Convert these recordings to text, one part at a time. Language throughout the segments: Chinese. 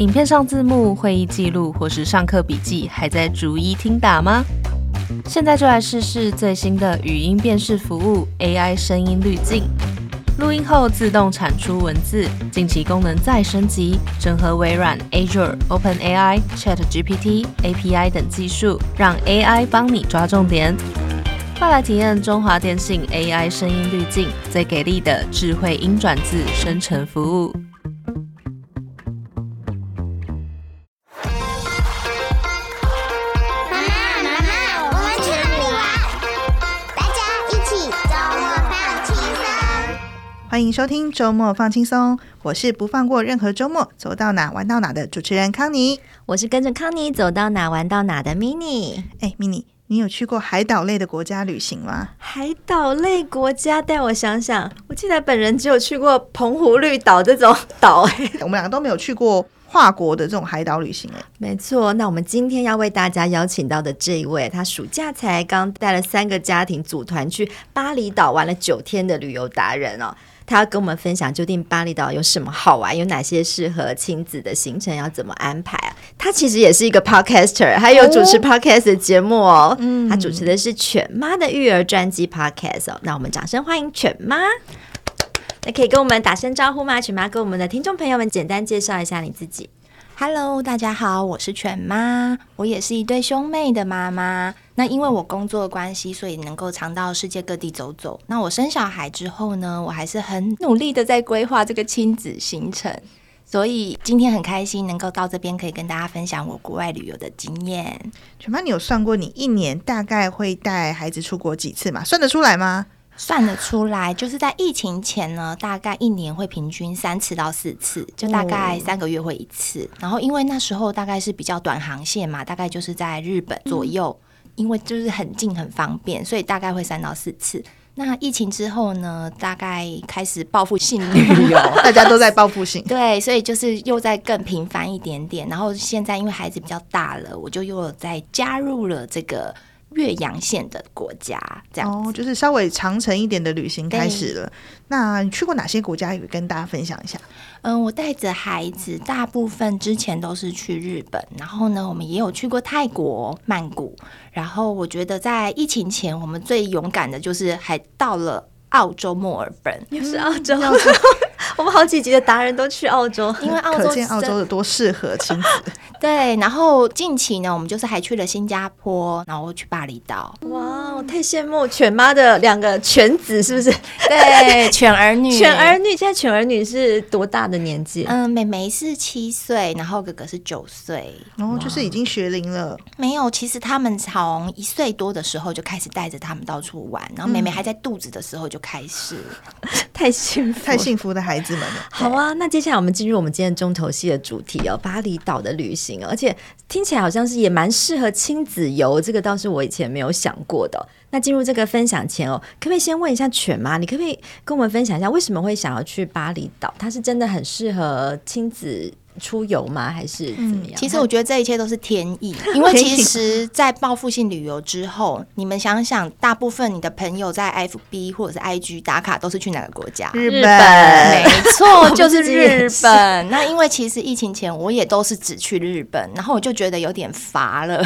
影片上字幕、会议记录或是上课笔记还在逐一听打吗？现在就来试试最新的语音辨识服务 AI 声音滤镜，录音后自动产出文字。近期功能再升级，整合微软、Azure、OpenAI、ChatGPT、API 等技术，让 AI 帮你抓重点。快来体验中华电信 AI 声音滤镜最给力的智慧音转字生成服务。欢迎收听周末放轻松，我是不放过任何周末走到哪玩到哪的主持人康妮，我是跟着康妮走到哪玩到哪的 Mini。 Mini， 你有去过海岛类的国家旅行吗？海岛类国家，带我想想，我记得本人只有去过澎湖绿岛这种岛我们两个都没有去过跨国的这种海岛旅行。没错，那我们今天要为大家邀请到的这一位，他暑假才刚带了3个家庭组团去巴厘岛玩了9天的旅游达人哦。他要跟我们分享究竟巴厘岛有什么好玩，有哪些适合亲子的行程，要怎么安排啊？他其实也是一个 podcaster， 还有主持 podcast 的节目哦。他主持的是犬妈的育儿专辑 podcast 哦。那我们掌声欢迎犬妈。那可以跟我们打声招呼吗？犬妈跟我们的听众朋友们简单介绍一下你自己。Hello， 大家好，我是犬妈，我也是一对兄妹的妈妈。那因为我工作的关系，所以能够常到世界各地走走。那我生小孩之后呢，我还是很努力的在规划这个亲子行程，所以今天很开心能够到这边，可以跟大家分享我国外旅游的经验。犬妈，你有算过你一年大概会带孩子出国几次吗？算得出来吗？算得出来，就是在疫情前呢，大概一年会平均3次到4次，就大概3个月会一次。然后因为那时候大概是比较短航线嘛，大概就是在日本左右，因为就是很近很方便，所以大概会3到4次。那疫情之后呢，大概开始报复性旅游大家都在报复性对，所以就是又在更频繁一点点。然后现在因为孩子比较大了，我就又在加入了这个越洋线的国家，这样子，就是稍微长程一点的旅行开始了。那你去过哪些国家？也跟大家分享一下。我带着孩子，大部分之前都是去日本，然后呢，我们也有去过泰国曼谷。然后我觉得在疫情前，我们最勇敢的就是还到了澳洲墨尔本，也是澳洲。我们好几集的达人都去澳洲，因为澳洲可见澳洲的多适合亲子对，然后近期呢，我们就是还去了新加坡，然后去巴厘岛。哇，我太羡慕犬妈的2个犬子，是不是？对，犬儿女。犬儿女，现在犬儿女是多大的年纪？妹妹是7岁，然后哥哥是9岁。就是已经学龄了。没有，其实他们从1岁多的时候就开始带着他们到处玩，然后妹妹还在肚子的时候就开始。太幸福，太幸福的孩子们了。好啊，那接下来我们进入我们今天重头戏的主题哦，巴厘岛的旅行，而且听起来好像是也蛮适合亲子游，这个倒是我以前没有想过的。那进入这个分享前哦，可不可以先问一下犬妈，你可不可以跟我们分享一下为什么会想要去巴厘岛？它是真的很适合亲子出游吗？还是怎么样？其实我觉得这一切都是天意，因为其实在报复性旅游之后你们想想，大部分你的朋友在 FB 或者是 IG 打卡都是去哪个国家？日本，没错，就是日本那因为其实疫情前我也都是只去日本，然后我就觉得有点乏了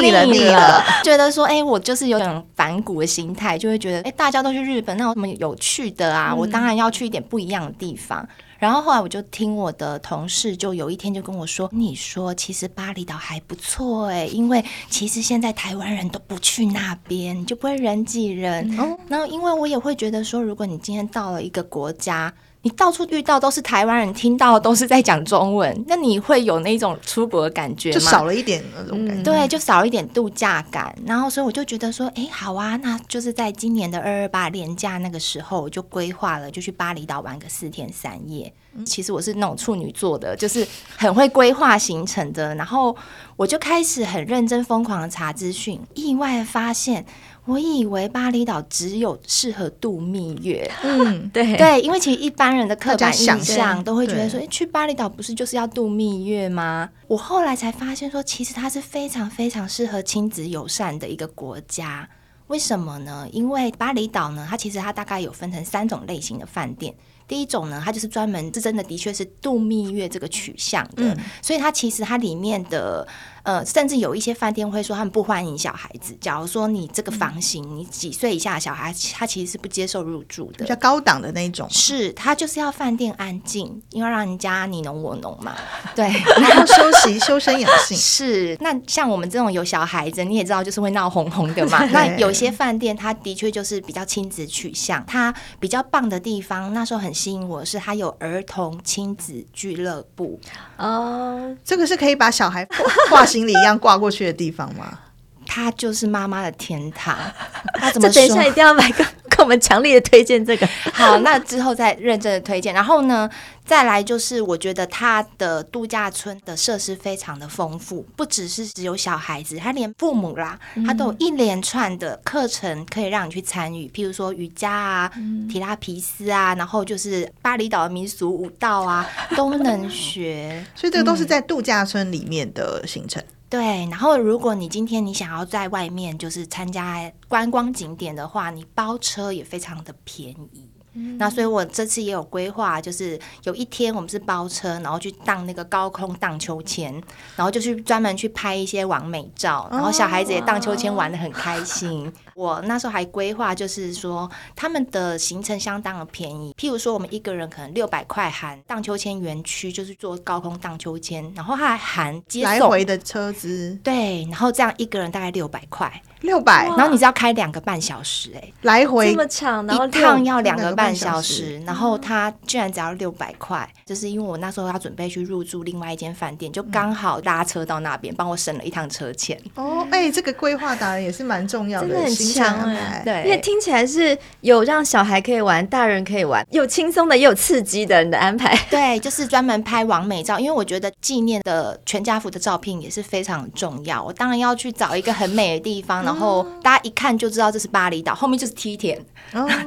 腻了觉得说我就是有点反骨的心态，就会觉得大家都去日本，那有什么有趣的啊？我当然要去一点不一样的地方。然后后来我就听我的同事就有一天就跟我说，你说其实巴厘岛还不错因为其实现在台湾人都不去那边，你就不会人挤人然后因为我也会觉得说，如果你今天到了一个国家，你到处遇到都是台湾人，听到都是在讲中文，那你会有那种出国的感觉吗？就少了一点那种感觉对，就少了一点度假感。然后所以我就觉得说好啊，那就是在今年的228连假那个时候，我就规划了就去巴厘岛玩个4天3夜。其实我是那种处女座的，就是很会规划行程的。然后我就开始很认真疯狂的查资讯，意外的发现我以为巴厘岛只有适合度蜜月对，因为其实一般人的刻板印象都会觉得说去巴厘岛不是就是要度蜜月吗？我后来才发现说，其实它是非常非常适合亲子友善的一个国家。为什么呢？因为巴厘岛呢，它其实它大概有分成3种类型的饭店。第一种呢，它就是专门是真的的确是度蜜月这个取向的，所以它其实它里面的甚至有一些饭店会说他们不欢迎小孩子，假如说你这个房型你几岁以下的小孩他其实是不接受入住的，比较高档的那种，是他就是要饭店安静，因为让人家你侬我侬嘛，对，然后休息修身养性，是。那像我们这种有小孩子你也知道就是会闹哄哄的嘛，那有些饭店他的确就是比较亲子取向，他比较棒的地方那时候很吸引我是他有儿童亲子俱乐部这个是可以把小孩挂行李一样挂过去的地方吗？它就是妈妈的天堂。他怎么说？这等一下一定要买个，我们强烈的推荐这个。好，那之后再认真的推荐。然后呢，再来就是我觉得它的度假村的设施非常的丰富，不只是只有小孩子，它连父母啦，它都有一连串的课程可以让你去参与，譬如说瑜伽啊、提拉皮斯啊，然后就是巴厘岛的民俗舞蹈啊，都能学。所以这个都是在度假村里面的行程。对，然后如果你今天你想要在外面就是参加观光景点的话，你包车也非常的便宜。那所以我这次也有规划，就是有一天我们是包车，然后去荡那个高空荡秋千，然后就去专门去拍一些网美照，然后小孩子也荡秋千玩得很开心。我那时候还规划就是说他们的行程相当的便宜，譬如说我们一个人可能600块含荡秋千园区，就是坐高空荡秋千，然后还含接送来回的车资，对，然后这样一个人大概600块，600，然后你只要开2个半小时，来回这么长，然后一趟要2个半小时，然后他居然只要600块，就是因为我那时候要准备去入住另外一间饭店，就刚好拉车到那边，帮我省了一趟车钱。这个规划当然也是蛮重要的，真的很强对，因为听起来是有让小孩可以玩，大人可以玩，有轻松的，也有刺激的，你的安排。对，就是专门拍网美照，因为我觉得纪念的全家福的照片也是非常重要。我当然要去找一个很美的地方，然后大家一看就知道这是巴厘岛，后面就是梯田，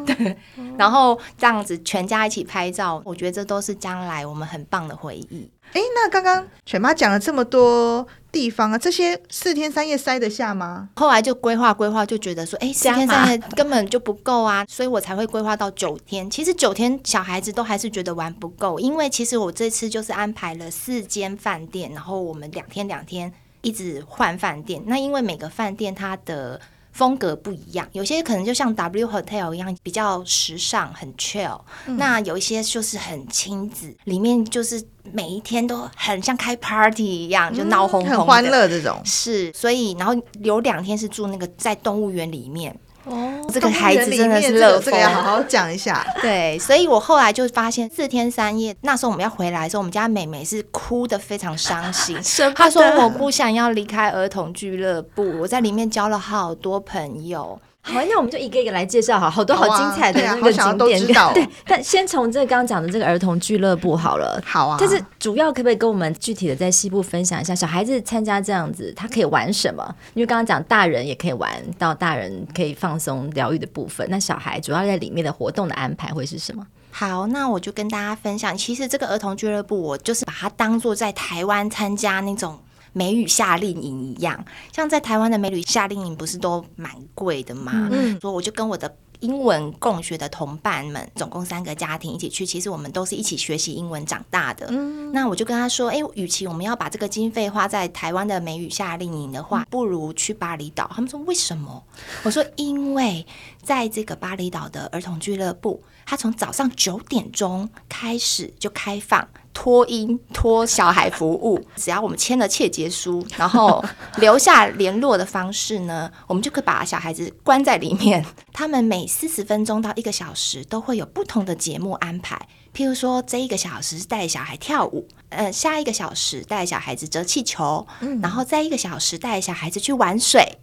对，然后这样子全家一起拍照，我觉得这都是将来我们很棒的回忆。那刚刚犬妈讲了这么多地方啊，这些4天3夜塞得下吗？后来就规划就觉得说4天3夜根本就不够啊，所以我才会规划到9天。其实9天小孩子都还是觉得玩不够，因为其实我这次就是安排了4间饭店，然后我们2天2天一直换饭店。那因为每个饭店它的风格不一样，有些可能就像 W Hotel 一样比较时尚很 chill，那有一些就是很亲子，里面就是每一天都很像开 party 一样，就闹哄哄的，很欢乐这种，是。所以然后有2天是住那个在动物园里面，这个孩子真的是乐疯，这个要好好讲一下。对，所以我后来就发现4天3夜，那时候我们要回来的时候，我们家妹妹是哭得非常伤心，她说我不想要离开儿童俱乐部，我在里面交了好多朋友。好，那我们就一个一个来介绍，好多好精彩的那个景点。对，但先从这个刚刚讲的这个儿童俱乐部好了。好啊。但是主要可不可以跟我们具体的在西部分享一下，小孩子参加这样子，他可以玩什么？因为刚刚讲大人也可以玩到大人可以放松疗愈的部分，那小孩主要在里面的活动的安排会是什么？好，那我就跟大家分享，其实这个儿童俱乐部，我就是把它当作在台湾参加那种美语夏令营一样。像在台湾的美语夏令营不是都蛮贵的吗？所以我就跟我的英文共学的同伴们，总共3个家庭一起去，其实我们都是一起学习英文长大的。那我就跟他说，与其我们要把这个经费花在台湾的美语夏令营的话，不如去巴厘岛。他们说为什么？我说因为在这个巴厘岛的儿童俱乐部，他从早上9点钟开始就开放托婴托小孩服务，只要我们签了切结书，然后留下联络的方式呢，我们就可以把小孩子关在里面。他们每40分钟到1个小时都会有不同的节目安排，譬如说这1个小时是带小孩跳舞，下1个小时带小孩子折气球，然后再1个小时带小孩子去玩水，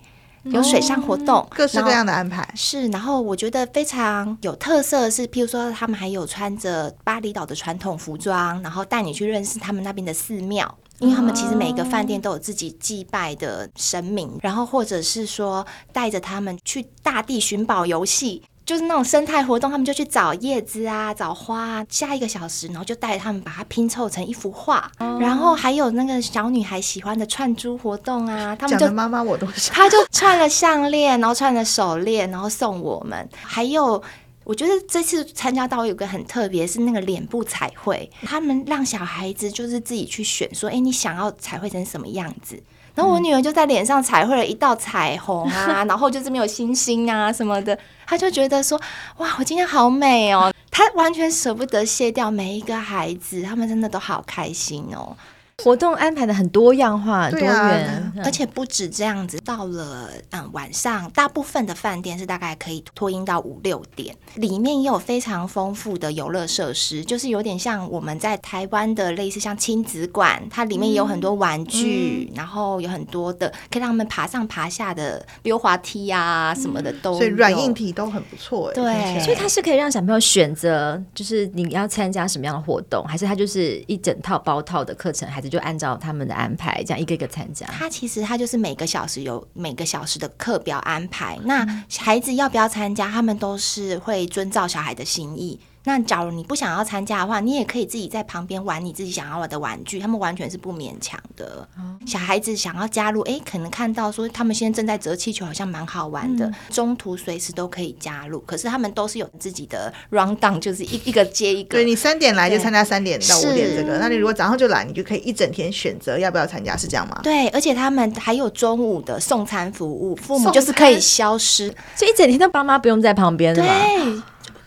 有水上活动，各式各样的安排。是，然后我觉得非常有特色的是，譬如说他们还有穿着巴厘岛的传统服装，然后带你去认识他们那边的寺庙，因为他们其实每个饭店都有自己祭拜的神明，然后或者是说带着他们去大地寻宝游戏，就是那种生态活动，他们就去找叶子啊，找花啊。下1个小时，然后就带他们把它拼凑成一幅画，然后还有那个小女孩喜欢的串珠活动啊，他们就讲的妈妈我都想，他就串了项链，然后串了手链，然后送我们。还有我觉得这次参加到有个很特别是那个脸部彩绘，他们让小孩子就是自己去选说，哎，你想要彩绘成什么样子。然后我女儿就在脸上彩绘了一道彩虹啊，然后就是没有星星啊什么的，她就觉得说，哇，我今天好美哦，她完全舍不得卸掉。每一个孩子他们真的都好开心哦，活动安排的很多样化，很多元，而且不止这样子。到了晚上，大部分的饭店是大概可以托婴到5-6点，里面也有非常丰富的游乐设施，就是有点像我们在台湾的类似像亲子馆，它里面也有很多玩具，然后有很多的可以让他们爬上爬下的溜滑梯啊什么的都有，所以软硬体都很不错。对，所以它是可以让小朋友选择，就是你要参加什么样的活动，还是它就是一整套包套的课程，还是就按照他们的安排这样一个一个参加。他其实他就是每个小时有每个小时的课表安排，那孩子要不要参加他们都是会遵照小孩的心意。那假如你不想要参加的话，你也可以自己在旁边玩你自己想要玩的玩具，他们完全是不勉强的。小孩子想要加入，哎，可能看到说他们现在正在折气球好像蛮好玩的，中途随时都可以加入，可是他们都是有自己的 round down， 就是一个接一个。对，你3点来就参加3点到5点这个，那你如果早上就来，你就可以一整天选择要不要参加，是这样吗？对，而且他们还有中午的送餐服务，父母就是可以消失，所以一整天都爸妈不用在旁边的嘛。对，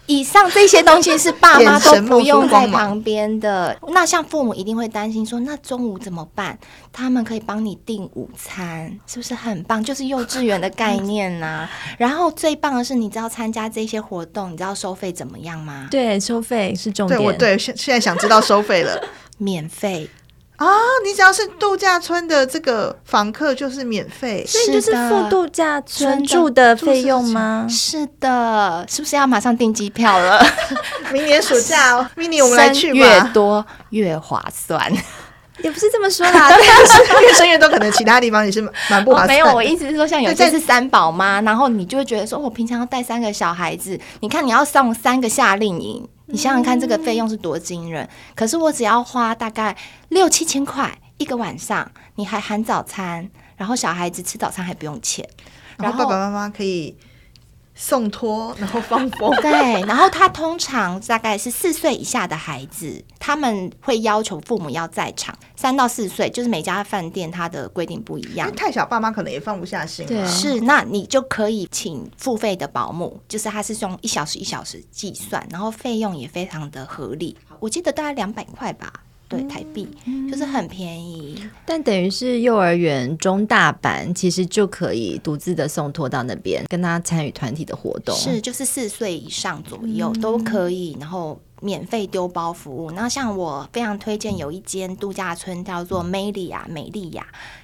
以上这些东西是爸妈都不用在旁边的。那像父母一定会担心说，那中午怎么办？他们可以帮你订午餐，是不是很棒？就是幼稚园的概念啊。然后最棒的是，你知道参加这些活动，你知道收费怎么样吗？对，收费是重点。对，我对现在想知道收费了。免费啊！你只要是度假村的这个房客就是免费，所以就是付度假村住的费用吗？是的，是不是要马上订机票了？明年暑假哦，明年我们来去吧，越多越划算。也不是这么说啦，越深越多，可能其他地方也是蛮不划算的。没有，我意思是说，像有些是三宝妈，然后你就会觉得说，我平常要带3个小孩子，你看你要上3个夏令营，你想想看这个费用是多惊人。可是我只要花大概6-7千块一个晚上，你还含早餐，然后小孩子吃早餐还不用钱，然后爸爸妈妈可以送托，然后放风。对，然后他通常大概是4岁以下的孩子，他们会要求父母要在场。3到4岁就是每家饭店他的规定不一样，因为太小爸妈可能也放不下心。对，是，那你就可以请付费的保姆，就是他是用1小时1小时计算，然后费用也非常的合理，我记得大概200块吧，对，台币，就是很便宜。但等于是幼儿园中大班其实就可以独自的送托到那边，跟他参与团体的活动。是，就是4岁以上左右都可以，然后免费丢包服务。那像我非常推荐有一间度假村叫做美利亚，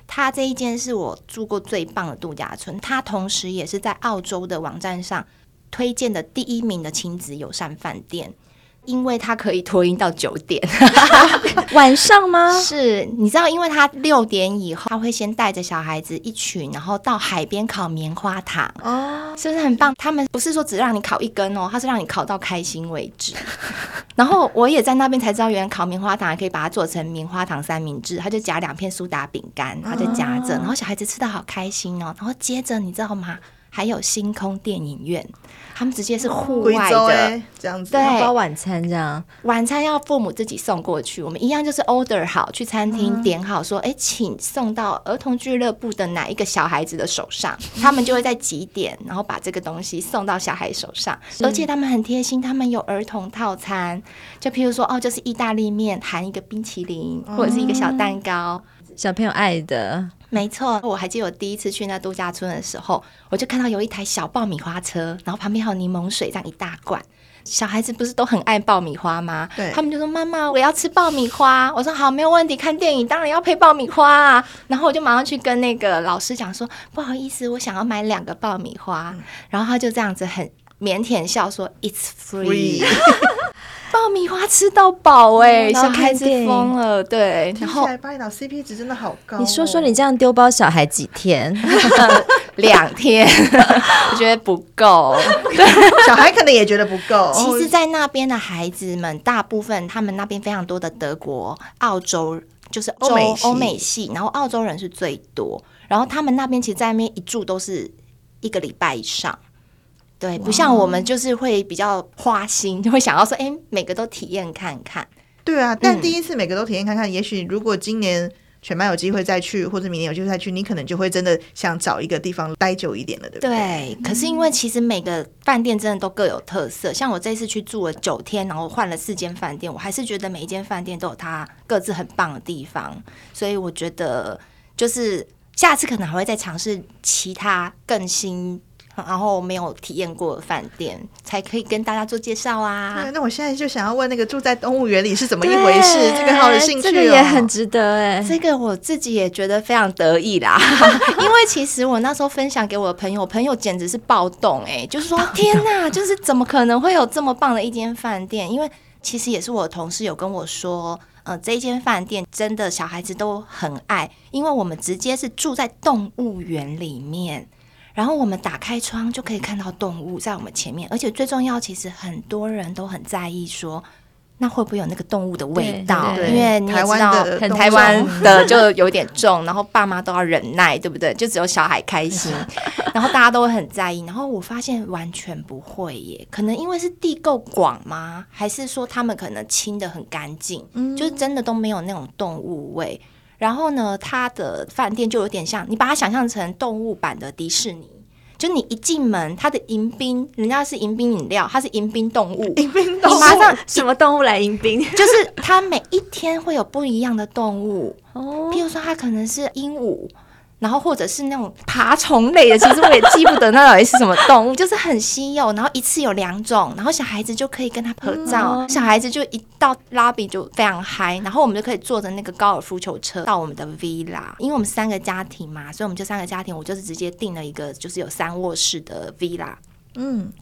它这一间是我住过最棒的度假村，它同时也是在澳洲的网站上推荐的第1名的亲子友善饭店，因为它可以托婴到9点。晚上吗？是，你知道，因为它6点以后，他会先带着小孩子一群，然后到海边烤棉花糖。哦，是不是很棒？他们不是说只让你烤一根哦，他是让你烤到开心为止。然后我也在那边才知道，原来烤棉花糖还可以把它做成棉花糖三明治，他就夹2片苏打饼干，他就夹着，然后小孩子吃到好开心哦。然后接着你知道吗？还有星空电影院，他们直接是户外的，这样子，对，包晚餐这样。晚餐要父母自己送过去，我们一样就是 order 好，去餐厅点好说，请送到儿童俱乐部的哪一个小孩子的手上，他们就会在几点，然后把这个东西送到小孩手上。而且他们很贴心，他们有儿童套餐，就譬如说就是意大利面含一个冰淇淋或者是一个小蛋糕，小朋友爱的。没错，我还记得我第一次去那度假村的时候，我就看到有一台小爆米花车，然后旁边还有柠檬水这样一大罐。小孩子不是都很爱爆米花吗？他们就说，妈妈我要吃爆米花。我说好，没有问题，看电影当然要配爆米花啊。然后我就马上去跟那个老师讲说，不好意思，我想要买2个爆米花。然后他就这样子很腼腆笑说 It's free。 爆米花吃到饱，小孩子疯了。对，然后听起来巴厘岛 CP 值真的好高。你说说你这样丢包小孩几天？2天。我觉得不够。小孩可能也觉得不够。其实在那边的孩子们大部分，他们那边非常多的德国、澳洲，就是欧美系，然后澳洲人是最多。然后他们那边其实在那边一住都是1个礼拜以上。对，不像我们就是会比较花心，就会想要说哎，每个都体验看看。对啊，但第一次每个都体验看看，也许如果今年全班有机会再去，或者明年有机会再去，你可能就会真的想找一个地方待久一点了，对不对？对，可是因为其实每个饭店真的都各有特色，像我这次去住了9天，然后换了4间饭店，我还是觉得每一间饭店都有它各自很棒的地方，所以我觉得就是下次可能还会再尝试其他更新然后没有体验过饭店，才可以跟大家做介绍啊。对，那我现在就想要问那个住在动物园里是怎么一回事，这个好有兴趣哦，这个也很值得哎。这个我自己也觉得非常得意啦因为其实我那时候分享给我的朋友，朋友简直是暴动哎，就是说天哪，就是怎么可能会有这么棒的一间饭店？因为其实也是我的同事有跟我说这一间饭店真的小孩子都很爱，因为我们直接是住在动物园里面，然后我们打开窗就可以看到动物在我们前面，而且最重要其实很多人都很在意说那会不会有那个动物的味道，因为你也知道台湾的就有点重然后爸妈都要忍耐对不对，就只有小孩开心然后大家都很在意，然后我发现完全不会耶，可能因为是地够广吗，还是说他们可能清得很干净就是真的都没有那种动物味。然后呢，它的饭店就有点像，你把它想象成动物版的迪士尼，就你一进门，它的迎宾，人家是迎宾饮料，它是迎宾动物，迎宾动物，你马上什么动物来迎宾？就是它每一天会有不一样的动物，譬如说它可能是鹦鹉，然后或者是那种爬虫类的，其实我也记不得那到底是什么动物就是很稀有，然后一次有2种，然后小孩子就可以跟他合照小孩子就一到 lobby 就非常嗨，然后我们就可以坐着那个高尔夫球车到我们的 villa， 因为我们3个家庭嘛，所以我们就3个家庭，我就是直接订了一个就是有3卧室的 villa，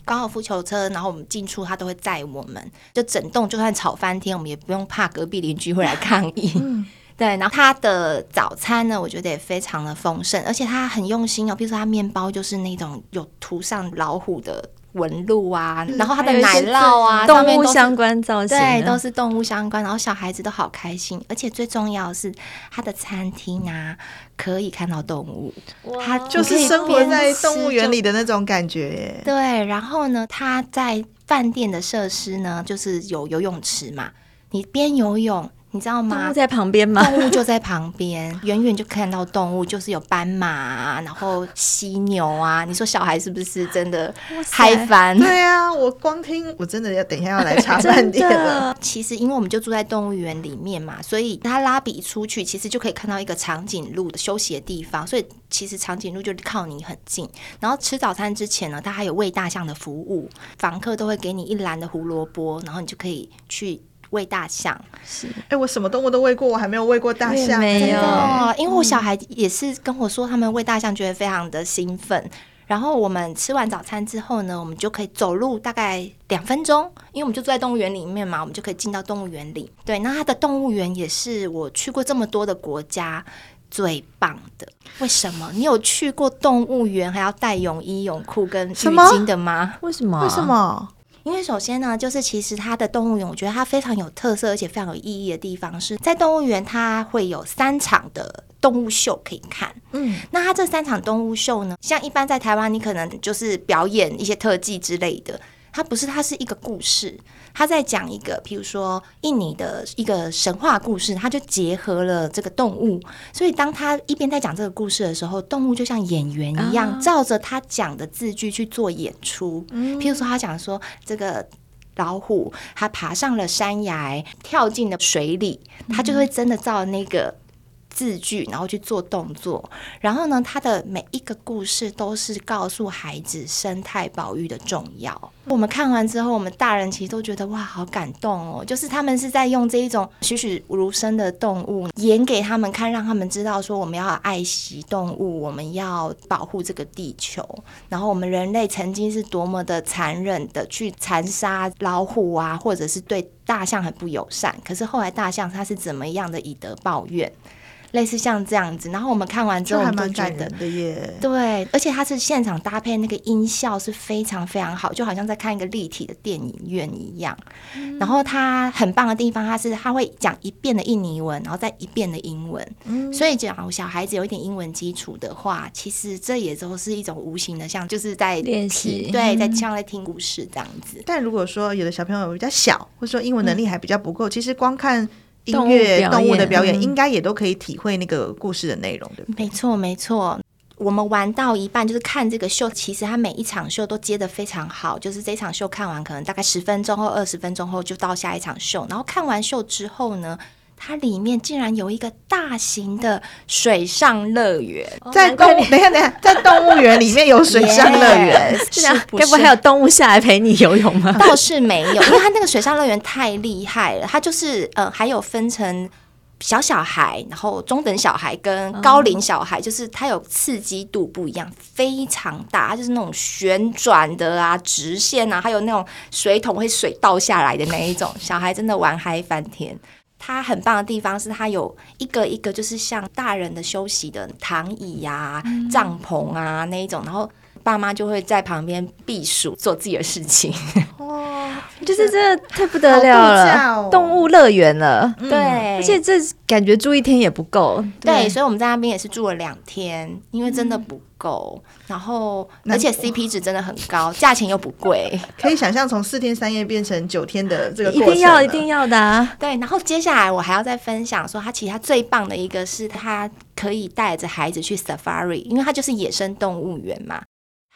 高尔夫球车然后我们进出他都会载我们，就整栋就算吵翻天我们也不用怕隔壁邻居会来抗议对，然后它的早餐呢，我觉得也非常的丰盛，而且它很用心哦。比如说它面包就是那种有涂上老虎的纹路啊，然后它的奶酪啊，动物相关造型，对，都是动物相关。然后小孩子都好开心，而且最重要的是它的餐厅啊，可以看到动物，它就是生活在动物园里的那种感觉耶。对，然后呢，它在饭店的设施呢，就是有游泳池嘛，你边游泳。你知道吗？动物在旁边吗？动物就在旁边，远远就看到动物，就是有斑马啊，然后犀牛啊。你说小孩是不是真的嗨翻？对啊，我光听我真的要等一下要来查饭店了。其实因为我们就住在动物园里面嘛，所以它拉比出去其实就可以看到一个长颈鹿的休息的地方，所以其实长颈鹿就靠你很近。然后吃早餐之前呢，它还有喂大象的服务，房客都会给你一篮的胡萝卜，然后你就可以去喂大象。是，我什么动物都喂过，我还没有喂过大象。没有，因为我小孩也是跟我说他们喂大象觉得非常的兴奋。然后我们吃完早餐之后呢，我们就可以走路大概2分钟，因为我们就住在动物园里面嘛，我们就可以进到动物园里。对，那它的动物园也是我去过这么多的国家最棒的。为什么？你有去过动物园还要带泳衣泳裤跟浴巾的吗？为什么？为什么？因为首先呢，就是其实它的动物园我觉得它非常有特色而且非常有意义的地方是在动物园它会有3场的动物秀可以看。那它这3场动物秀呢，像一般在台湾你可能就是表演一些特技之类的，它不是，它是一个故事，它在讲一个譬如说印尼的一个神话故事，它就结合了这个动物，所以当它一边在讲这个故事的时候，动物就像演员一样照着它讲的字句去做演出。譬如说它讲说这个老虎它爬上了山崖跳进了水里，它就会真的照那个字句然后去做动作。然后呢，他的每一个故事都是告诉孩子生态保育的重要。我们看完之后，我们大人其实都觉得哇好感动哦，就是他们是在用这一种栩栩如生的动物演给他们看，让他们知道说我们要爱惜动物，我们要保护这个地球，然后我们人类曾经是多么的残忍的去残杀老虎啊，或者是对大象很不友善，可是后来大象它是怎么样的以德报怨，类似像这样子，然后我们看完之后我们就觉得还蛮感人的耶。对，而且它是现场搭配那个音效是非常非常好，就好像在看一个立体的电影院一样、嗯、然后它很棒的地方它会讲一遍的印尼文然后再一遍的英文、嗯、所以讲小孩子有一点英文基础的话，其实这也都是一种无形的像就是在练习，对，在像在听故事这样子、嗯、但如果说有的小朋友比较小或者说英文能力还比较不够、嗯、其实光看音乐动物的表演、嗯、应该也都可以体会那个故事的内容，对不对？没错没错，我们玩到一半就是看这个秀，其实它每一场秀都接得非常好，就是这场秀看完可能大概10分钟后20分钟后就到下一场秀，然后看完秀之后呢，它里面竟然有一个大型的水上乐园，在等一下，在动物园里面有水上乐园， yes, 是不是？该不会还有动物下来陪你游泳吗？倒是没有，因为它那个水上乐园太厉害了，它就是还有分成小小孩，然后中等小孩跟高龄小孩、嗯、就是它有刺激度不一样，非常大，它就是那种旋转的啊，直线啊，还有那种水桶会水倒下来的那一种，小孩真的玩嗨翻天。它很棒的地方是它有一个一个就是像大人的休息的躺椅啊、嗯、帐篷啊那一种，然后爸妈就会在旁边避暑做自己的事情。哦，就是这太不得了了、哦、动物乐园了、嗯、对，而且这感觉住一天也不够。 对，所以我们在那边也是住了2天，因为真的不够、嗯、然后而且 CP 值真的很高，价钱又不贵，可以想象从4天3夜变成9天的这个过程，一定要的、啊、对。然后接下来我还要再分享说它其实它最棒的一个是它可以带着孩子去 Safari， 因为它就是野生动物园嘛，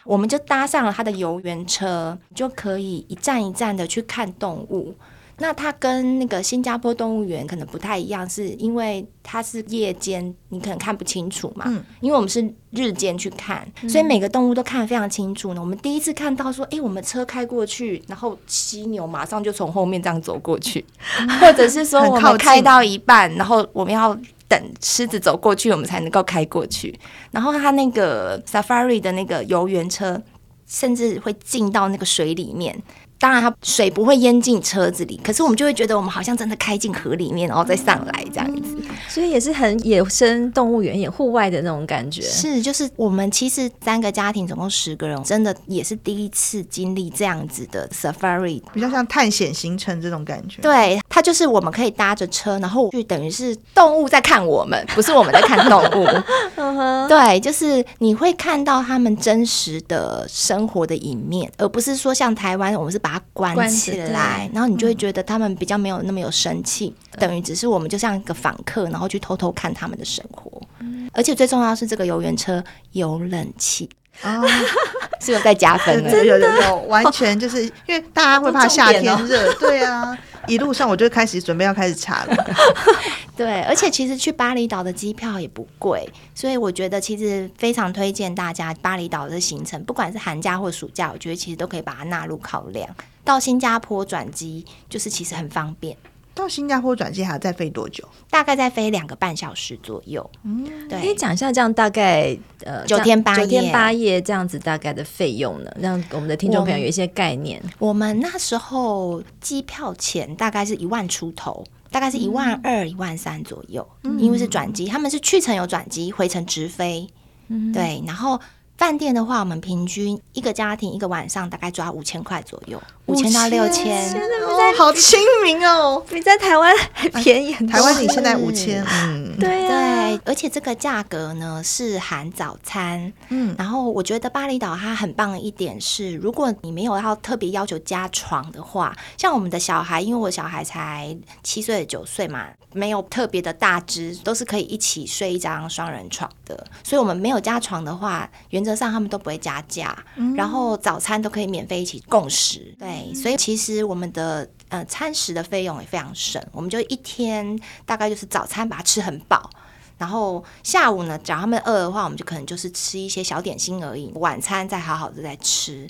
我们就搭上了它的游园车，就可以一站一站的去看动物。那它跟那个新加坡动物园可能不太一样，是因为它是夜间你可能看不清楚嘛、嗯、因为我们是日间去看，所以每个动物都看得非常清楚呢、嗯、我们第一次看到说我们车开过去，然后犀牛马上就从后面这样走过去、嗯、或者是说我们开到一半然后我们要等狮子走过去我们才能够开过去，然后它那个 Safari 的那个游园车甚至会进到那个水里面，当然它水不会淹进车子里，可是我们就会觉得我们好像真的开进河里面然后再上来这样子、嗯、所以也是很野生动物园也户外的那种感觉。是，就是我们其实3个家庭总共10个人真的也是第一次经历这样子的 Safari， 比较像探险行程这种感觉。对，它就是我们可以搭着车，然后就等于是动物在看我们，不是我们在看动物对，就是你会看到他们真实的生活的一面，而不是说像台湾我们是把它关起来，然后你就会觉得他们比较没有那么有生气、嗯、等于只是我们就像一个访客，然后去偷偷看他们的生活、嗯、而且最重要的是这个游园车有冷气、哦、是有在加分的，有完全就是因为大家会怕夏天热、哦、对啊，一路上我就开始准备要开始查了对，而且其实去巴厘岛的机票也不贵，所以我觉得其实非常推荐大家巴厘岛的行程，不管是寒假或暑假，我觉得其实都可以把它纳入考量。到新加坡转机就是其实很方便，到新加坡转机还要再飞多久？大概再飞2个半小时左右。嗯，对，可以讲一下这样大概9天8夜这样子大概的费用呢，让我们的听众朋友有一些概念。我们那时候机票钱大概是1万出头，大概是12000、13000左右、嗯、因为是转机，他们是去程有转机，回程直飞、嗯、对。然后饭店的话，我们平均一个家庭一个晚上大概抓5000块左右，5000到6000，好亲民哦，比在台湾还便宜很多、啊、台湾你现在5000、嗯、对啊，对，而且这个价格呢是含早餐、嗯、然后我觉得巴厘岛它很棒的一点是，如果你没有要特别要求加床的话，像我们的小孩，因为我小孩才7岁9岁嘛，没有特别的大只，都是可以一起睡一张双人床的，所以我们没有加床的话，原则上他们都不会加价、嗯、然后早餐都可以免费一起共食。对，所以其实我们的餐食的费用也非常省，我们就一天大概就是早餐把它吃很饱，然后下午呢，只要他们饿的话，我们就可能就是吃一些小点心而已，晚餐再好好的再吃。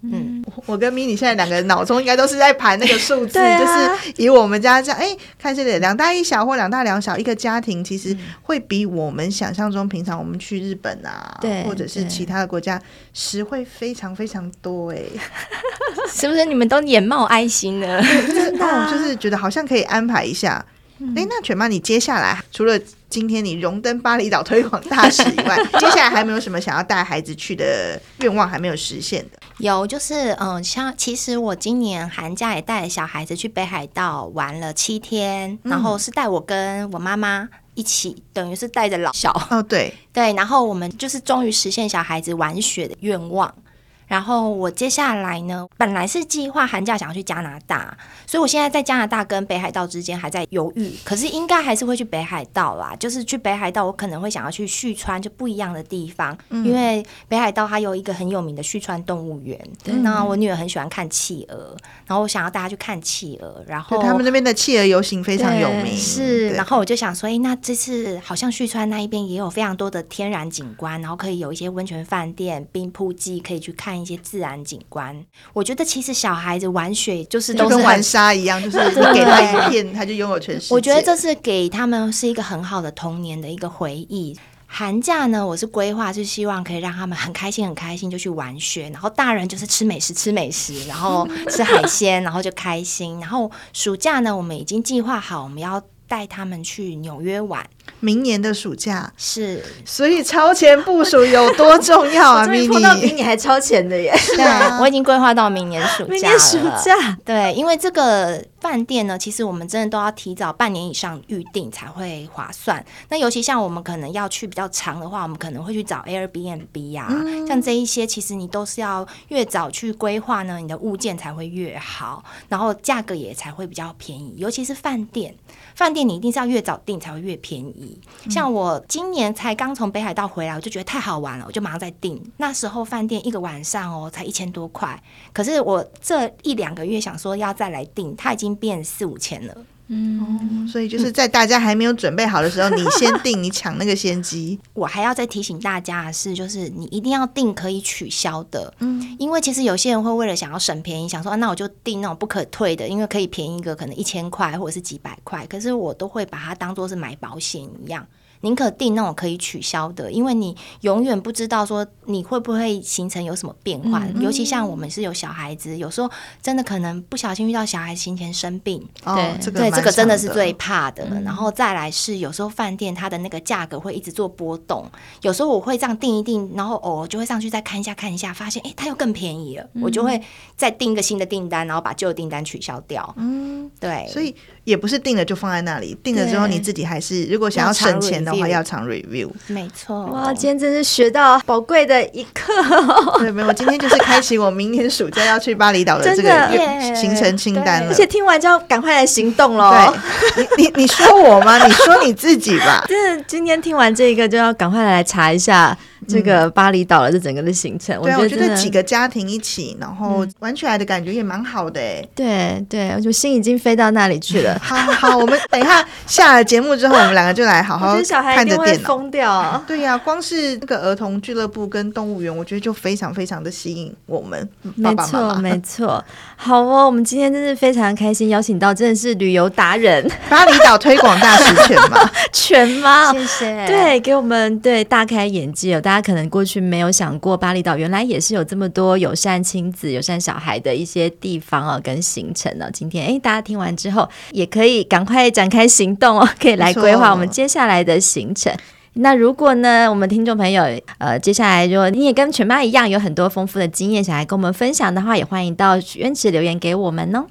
嗯，我跟 Mini 现在2个人脑中应该都是在盘那个数字、啊、就是以我们家这样看这里2大1小或2大2小一个家庭，其实会比我们想象中平常我们去日本啊或者是其他的国家实惠非常非常多是不是你们都眼冒爱心呢？真的、就是觉得好像可以安排一下，那犬妈你接下来除了今天你荣登巴厘岛推广大使以外接下来还没有什么想要带孩子去的愿望还没有实现的？有，就是像其实我今年寒假也带小孩子去北海道玩了7天，然后是带我跟我妈妈一起，等于是带着老小对，然后我们就是终于实现小孩子玩雪的愿望。然后我接下来呢，本来是计划寒假想要去加拿大，所以我现在在加拿大跟北海道之间还在犹豫，可是应该还是会去北海道啦。就是去北海道我可能会想要去旭川，就不一样的地方，因为北海道它有一个很有名的旭川动物园，那我女儿很喜欢看企鹅，然后我想要带她去看企鹅，然后他们那边的企鹅游行非常有名，是。然后我就想说那这次好像旭川那一边也有非常多的天然景观，然后可以有一些温泉饭店、冰瀑季，可以去看一些自然景观。我觉得其实小孩子玩雪就是都是跟玩沙一样，就是你给他一片他就拥有全世界。我觉得这是给他们是一个很好的童年的一个回忆。寒假呢，我是规划是希望可以让他们很开心很开心就去玩雪，然后大人就是吃美食吃美食，然后吃海鲜然后就开心。然后暑假呢，我们已经计划好我们要带他们去纽约玩，明年的暑假是。所以超前部署有多重要啊！Mini， 碰到比你还超前的耶！对，我已经规划到明年暑假了。明年暑假，对，因为这个饭店呢，其实我们真的都要提早半年以上预定才会划算。那尤其像我们可能要去比较长的话，我们可能会去找 Airbnb 啊，像这一些，其实你都是要越早去规划呢，你的物件才会越好，然后价格也才会比较便宜，尤其是饭店。饭店你一定是要越早订才会越便宜，像我今年才刚从北海道回来，我就觉得太好玩了，我就马上再订。那时候饭店一个晚上才1000多块，可是我这1-2个月想说要再来订，它已经变4000-5000了。所以就是在大家还没有准备好的时候，你先订，你抢那个先机。我还要再提醒大家的是，就是你一定要订可以取消的，因为其实有些人会为了想要省便宜，想说那我就订那种不可退的，因为可以便宜一个可能1000块或者是几百块，可是我都会把它当作是买保险一样，宁可订那种可以取消的，因为你永远不知道说你会不会形成有什么变化，尤其像我们是有小孩子，有时候真的可能不小心遇到小孩子先前生病，对，这个真的是最怕的。然后再来是有时候饭店它的那个价格会一直做波动，有时候我会这样订一订，然后偶尔就会上去再看一下看一下，发现它又更便宜了，我就会再订一个新的订单，然后把旧订单取消掉。对，所以也不是订了就放在那里，订了之后你自己还是如果想要省钱的话要常 review。 没错。哇，今天真是学到宝贵的一课。对，没有，我今天就是开启我明年暑假要去巴厘岛的这个行程清单了，而且听完就要赶快来行动咯。你说我吗？你说你自己吧。真的今天听完这个就要赶快来查一下这个巴厘岛的这整个的行程。对，我觉得几个家庭一起然后玩起来的感觉也蛮好的。对对，我就心已经飞到那里去了。好，我们等一下下了节目之后我们两个就来好好看着电脑。我觉得小孩一定会疯掉。对啊，光是那个儿童俱乐部跟动物园我觉得就非常非常的吸引我们爸爸妈妈。没错。好哦，我们今天真是非常开心邀请到真的是旅游达人巴厘岛推广大使犬妈。犬妈，谢谢。对，给我们对大开眼界哦，大家可能过去没有想过巴厘岛原来也是有这么多友善亲子友善小孩的一些地方跟行程今天大家听完之后也可以赶快展开行动可以来规划我们接下来的行程。那如果呢我们听众朋友接下来如果你也跟犬妈一样有很多丰富的经验想来跟我们分享的话，也欢迎到许愿池留言给我们哦。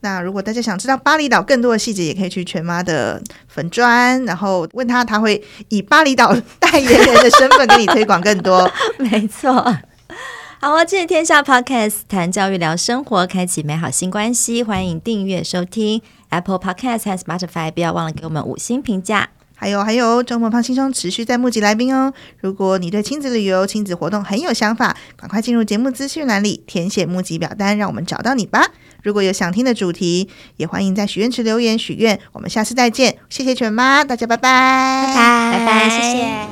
那如果大家想知道巴厘岛更多的细节，也可以去犬妈的粉专，然后问他，他会以巴厘岛代言人的身份给你推广更多。没错。好啊，今日天下 Podcast 谈教育聊生活，开启美好新关系，欢迎订阅收听 Apple Podcast 和 Spotify， 不要忘了给我们5星评价。还有周末放轻松持续在募集来宾哦。如果你对亲子旅游亲子活动很有想法，赶快进入节目资讯栏里填写募集表单，让我们找到你吧。如果有想听的主题，也欢迎在许愿池留言许愿。我们下次再见，谢谢犬妈，大家拜拜。拜拜，谢谢。